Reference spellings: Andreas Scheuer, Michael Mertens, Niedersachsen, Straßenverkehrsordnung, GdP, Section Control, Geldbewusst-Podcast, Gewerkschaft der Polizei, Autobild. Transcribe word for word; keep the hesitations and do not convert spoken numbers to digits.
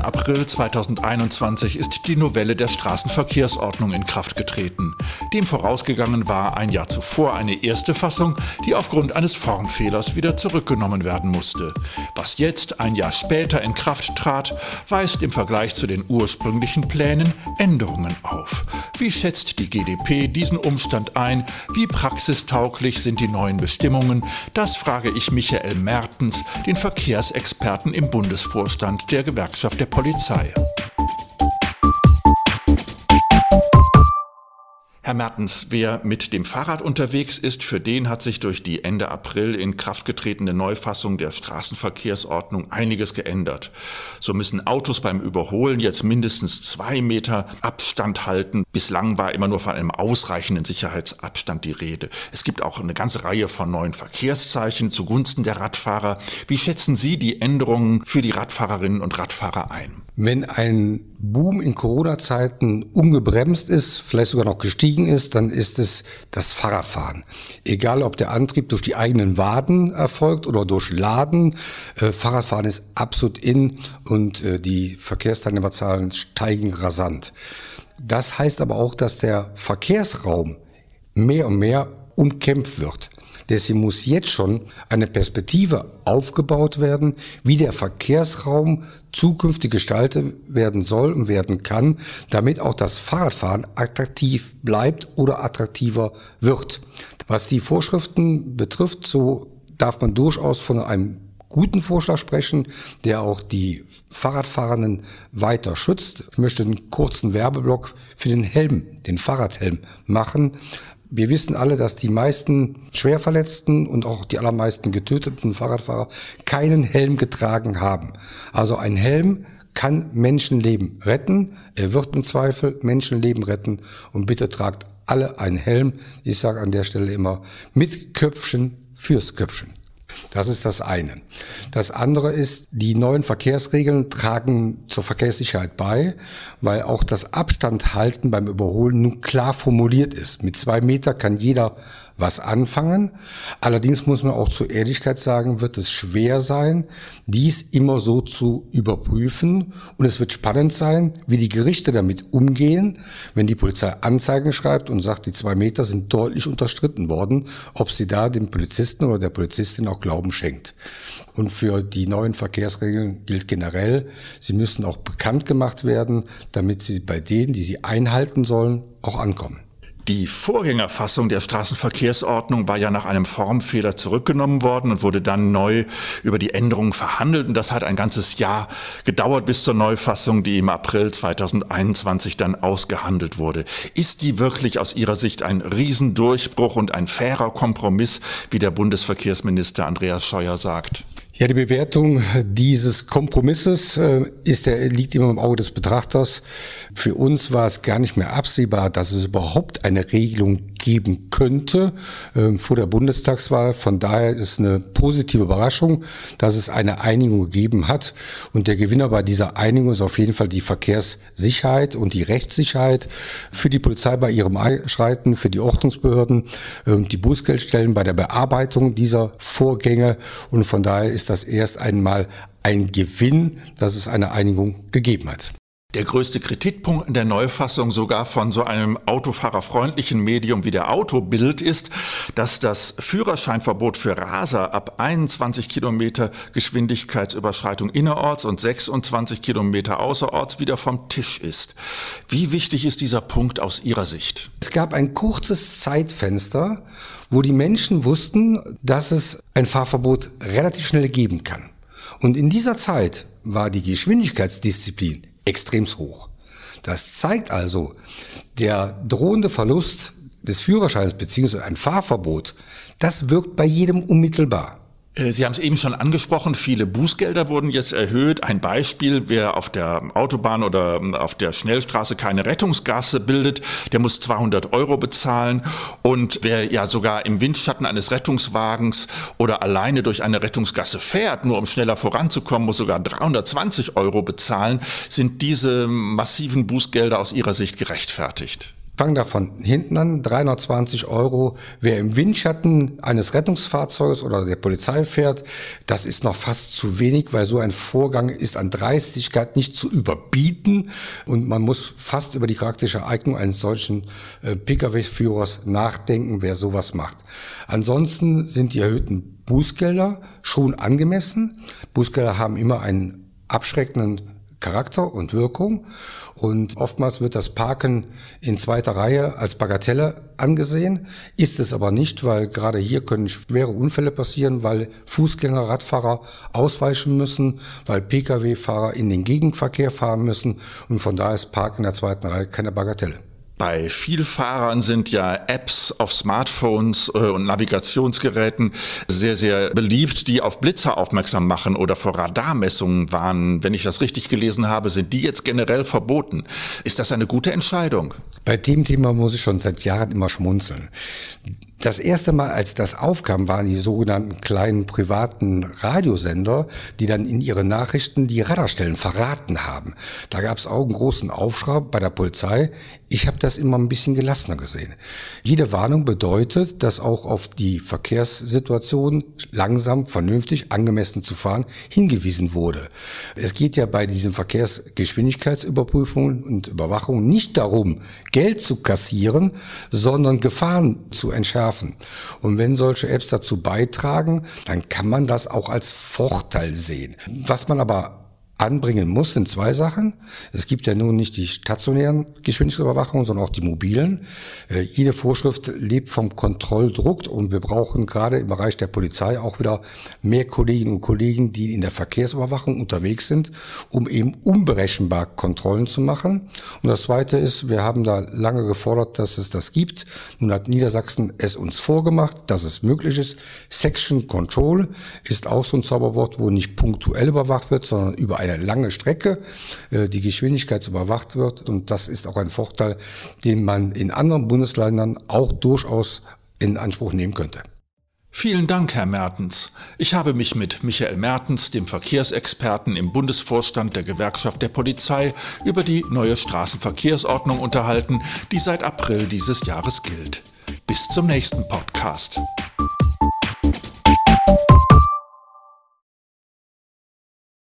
neunzehnten April zweitausendeinundzwanzig ist die Novelle der Straßenverkehrsordnung in Kraft getreten. Dem vorausgegangen war ein Jahr zuvor eine erste Fassung, die aufgrund eines Formfehlers wieder zurückgenommen werden musste. Was jetzt ein Jahr später in Kraft trat, weist im Vergleich zu den ursprünglichen Plänen Änderungen auf. Wie schätzt die G D P diesen Umstand ein? Wie praxistauglich sind die neuen Bestimmungen? Das frage ich Michael Mertens, den Verkehrsexperten im Bundesvorstand der Gewerkschaft der Polizei. Herr Mertens, wer mit dem Fahrrad unterwegs ist, für den hat sich durch die Ende April in Kraft getretene Neufassung der Straßenverkehrsordnung einiges geändert. So müssen Autos beim Überholen jetzt mindestens zwei Meter Abstand halten. Bislang war immer nur von einem ausreichenden Sicherheitsabstand die Rede. Es gibt auch eine ganze Reihe von neuen Verkehrszeichen zugunsten der Radfahrer. Wie schätzen Sie die Änderungen für die Radfahrerinnen und Radfahrer ein? Wenn ein Boom in Corona-Zeiten ungebremst ist, vielleicht sogar noch gestiegen ist, dann ist es das Fahrradfahren. Egal, ob der Antrieb durch die eigenen Waden erfolgt oder durch Laden, äh, Fahrradfahren ist absolut in und äh, die Verkehrsteilnehmerzahlen steigen rasant. Das heißt aber auch, dass der Verkehrsraum mehr und mehr umkämpft wird. Deswegen muss jetzt schon eine Perspektive aufgebaut werden, wie der Verkehrsraum zukünftig gestaltet werden soll und werden kann, damit auch das Fahrradfahren attraktiv bleibt oder attraktiver wird. Was die Vorschriften betrifft, so darf man durchaus von einem guten Vorschlag sprechen, der auch die Fahrradfahrenden weiter schützt. Ich möchte einen kurzen Werbeblock für den Helm, den Fahrradhelm machen. Wir wissen alle, dass die meisten Schwerverletzten und auch die allermeisten getöteten Fahrradfahrer keinen Helm getragen haben. Also ein Helm kann Menschenleben retten. Er wird im Zweifel Menschenleben retten. Und bitte tragt alle einen Helm. Ich sage an der Stelle immer, mit Köpfchen fürs Köpfchen. Das ist das eine. Das andere ist, die neuen Verkehrsregeln tragen zur Verkehrssicherheit bei, weil auch das Abstand halten beim Überholen nun klar formuliert ist. Mit zwei Meter kann jeder was anfangen. Allerdings muss man auch zur Ehrlichkeit sagen, wird es schwer sein, dies immer so zu überprüfen. Und es wird spannend sein, wie die Gerichte damit umgehen, wenn die Polizei Anzeigen schreibt und sagt, die zwei Meter sind deutlich unterschritten worden, ob sie da dem Polizisten oder der Polizistin auch Glauben schenkt. Und für die neuen Verkehrsregeln gilt generell, sie müssen auch bekannt gemacht werden, damit sie bei denen, die sie einhalten sollen, auch ankommen. Die Vorgängerfassung der Straßenverkehrsordnung war ja nach einem Formfehler zurückgenommen worden und wurde dann neu über die Änderungen verhandelt. Und das hat ein ganzes Jahr gedauert bis zur Neufassung, die im April zweitausendeinundzwanzig dann ausgehandelt wurde. Ist die wirklich aus Ihrer Sicht ein Riesendurchbruch und ein fairer Kompromiss, wie der Bundesverkehrsminister Andreas Scheuer sagt? Ja, die Bewertung dieses Kompromisses ist der, liegt immer im Auge des Betrachters. Für uns war es gar nicht mehr absehbar, dass es überhaupt eine Regelung geben könnte äh, vor der Bundestagswahl. Von daher ist eine positive Überraschung, dass es eine Einigung gegeben hat. Und der Gewinner bei dieser Einigung ist auf jeden Fall die Verkehrssicherheit und die Rechtssicherheit für die Polizei bei ihrem Einschreiten, für die Ordnungsbehörden, äh, die Bußgeldstellen bei der Bearbeitung dieser Vorgänge. Und von daher ist das erst einmal ein Gewinn, dass es eine Einigung gegeben hat. Der größte Kritikpunkt in der Neufassung sogar von so einem autofahrerfreundlichen Medium wie der Autobild ist, dass das Führerscheinverbot für Raser ab einundzwanzig Kilometer Geschwindigkeitsüberschreitung innerorts und sechsundzwanzig Kilometer außerorts wieder vom Tisch ist. Wie wichtig ist dieser Punkt aus Ihrer Sicht? Es gab ein kurzes Zeitfenster, wo die Menschen wussten, dass es ein Fahrverbot relativ schnell geben kann. Und in dieser Zeit war die Geschwindigkeitsdisziplin extrem hoch. Das zeigt also, der drohende Verlust des Führerscheins bzw. ein Fahrverbot, das wirkt bei jedem unmittelbar. Sie haben es eben schon angesprochen, viele Bußgelder wurden jetzt erhöht. Ein Beispiel, wer auf der Autobahn oder auf der Schnellstraße keine Rettungsgasse bildet, der muss zweihundert Euro bezahlen. Und wer ja sogar im Windschatten eines Rettungswagens oder alleine durch eine Rettungsgasse fährt, nur um schneller voranzukommen, muss sogar dreihundertzwanzig Euro bezahlen. Sind diese massiven Bußgelder aus Ihrer Sicht gerechtfertigt? Fangen wir von hinten an, dreihundertzwanzig Euro. Wer im Windschatten eines Rettungsfahrzeuges oder der Polizei fährt, das ist noch fast zu wenig, weil so ein Vorgang ist an Dreistigkeit nicht zu überbieten. Und man muss fast über die charakteristische Eignung eines solchen äh, Pkw-Führers nachdenken, wer sowas macht. Ansonsten sind die erhöhten Bußgelder schon angemessen. Bußgelder haben immer einen abschreckenden Charakter und Wirkung, und oftmals wird das Parken in zweiter Reihe als Bagatelle angesehen, ist es aber nicht, weil gerade hier können schwere Unfälle passieren, weil Fußgänger, Radfahrer ausweichen müssen, weil Pkw-Fahrer in den Gegenverkehr fahren müssen, und von daher ist Parken in der zweiten Reihe keine Bagatelle. Bei Vielfahrern sind ja Apps auf Smartphones und Navigationsgeräten sehr, sehr beliebt, die auf Blitzer aufmerksam machen oder vor Radarmessungen warnen. Wenn ich das richtig gelesen habe, sind die jetzt generell verboten. Ist das eine gute Entscheidung? Bei dem Thema muss ich schon seit Jahren immer schmunzeln. Das erste Mal, als das aufkam, waren die sogenannten kleinen privaten Radiosender, die dann in ihren Nachrichten die Radarstellen verraten haben. Da gab es auch einen großen Aufschrei bei der Polizei. Ich habe das immer ein bisschen gelassener gesehen. Jede Warnung bedeutet, dass auch auf die Verkehrssituation langsam, vernünftig, angemessen zu fahren hingewiesen wurde. Es geht ja bei diesen Verkehrsgeschwindigkeitsüberprüfungen und Überwachungen nicht darum, Geld zu kassieren, sondern Gefahren zu entschärfen. Und wenn solche Apps dazu beitragen, dann kann man das auch als Vorteil sehen. Was man aber anbringen muss, sind zwei Sachen. Es gibt ja nun nicht die stationären Geschwindigkeitsüberwachungen, sondern auch die mobilen. Äh, jede Vorschrift lebt vom Kontrolldruck, und wir brauchen gerade im Bereich der Polizei auch wieder mehr Kolleginnen und Kollegen, die in der Verkehrsüberwachung unterwegs sind, um eben unberechenbar Kontrollen zu machen. Und das Zweite ist, wir haben da lange gefordert, dass es das gibt. Nun hat Niedersachsen es uns vorgemacht, dass es möglich ist. Section Control ist auch so ein Zauberwort, wo nicht punktuell überwacht wird, sondern über eine lange Strecke, die Geschwindigkeit überwacht wird, und das ist auch ein Vorteil, den man in anderen Bundesländern auch durchaus in Anspruch nehmen könnte. Vielen Dank, Herr Mertens. Ich habe mich mit Michael Mertens, dem Verkehrsexperten im Bundesvorstand der Gewerkschaft der Polizei, über die neue Straßenverkehrsordnung unterhalten, die seit April dieses Jahres gilt. Bis zum nächsten Podcast.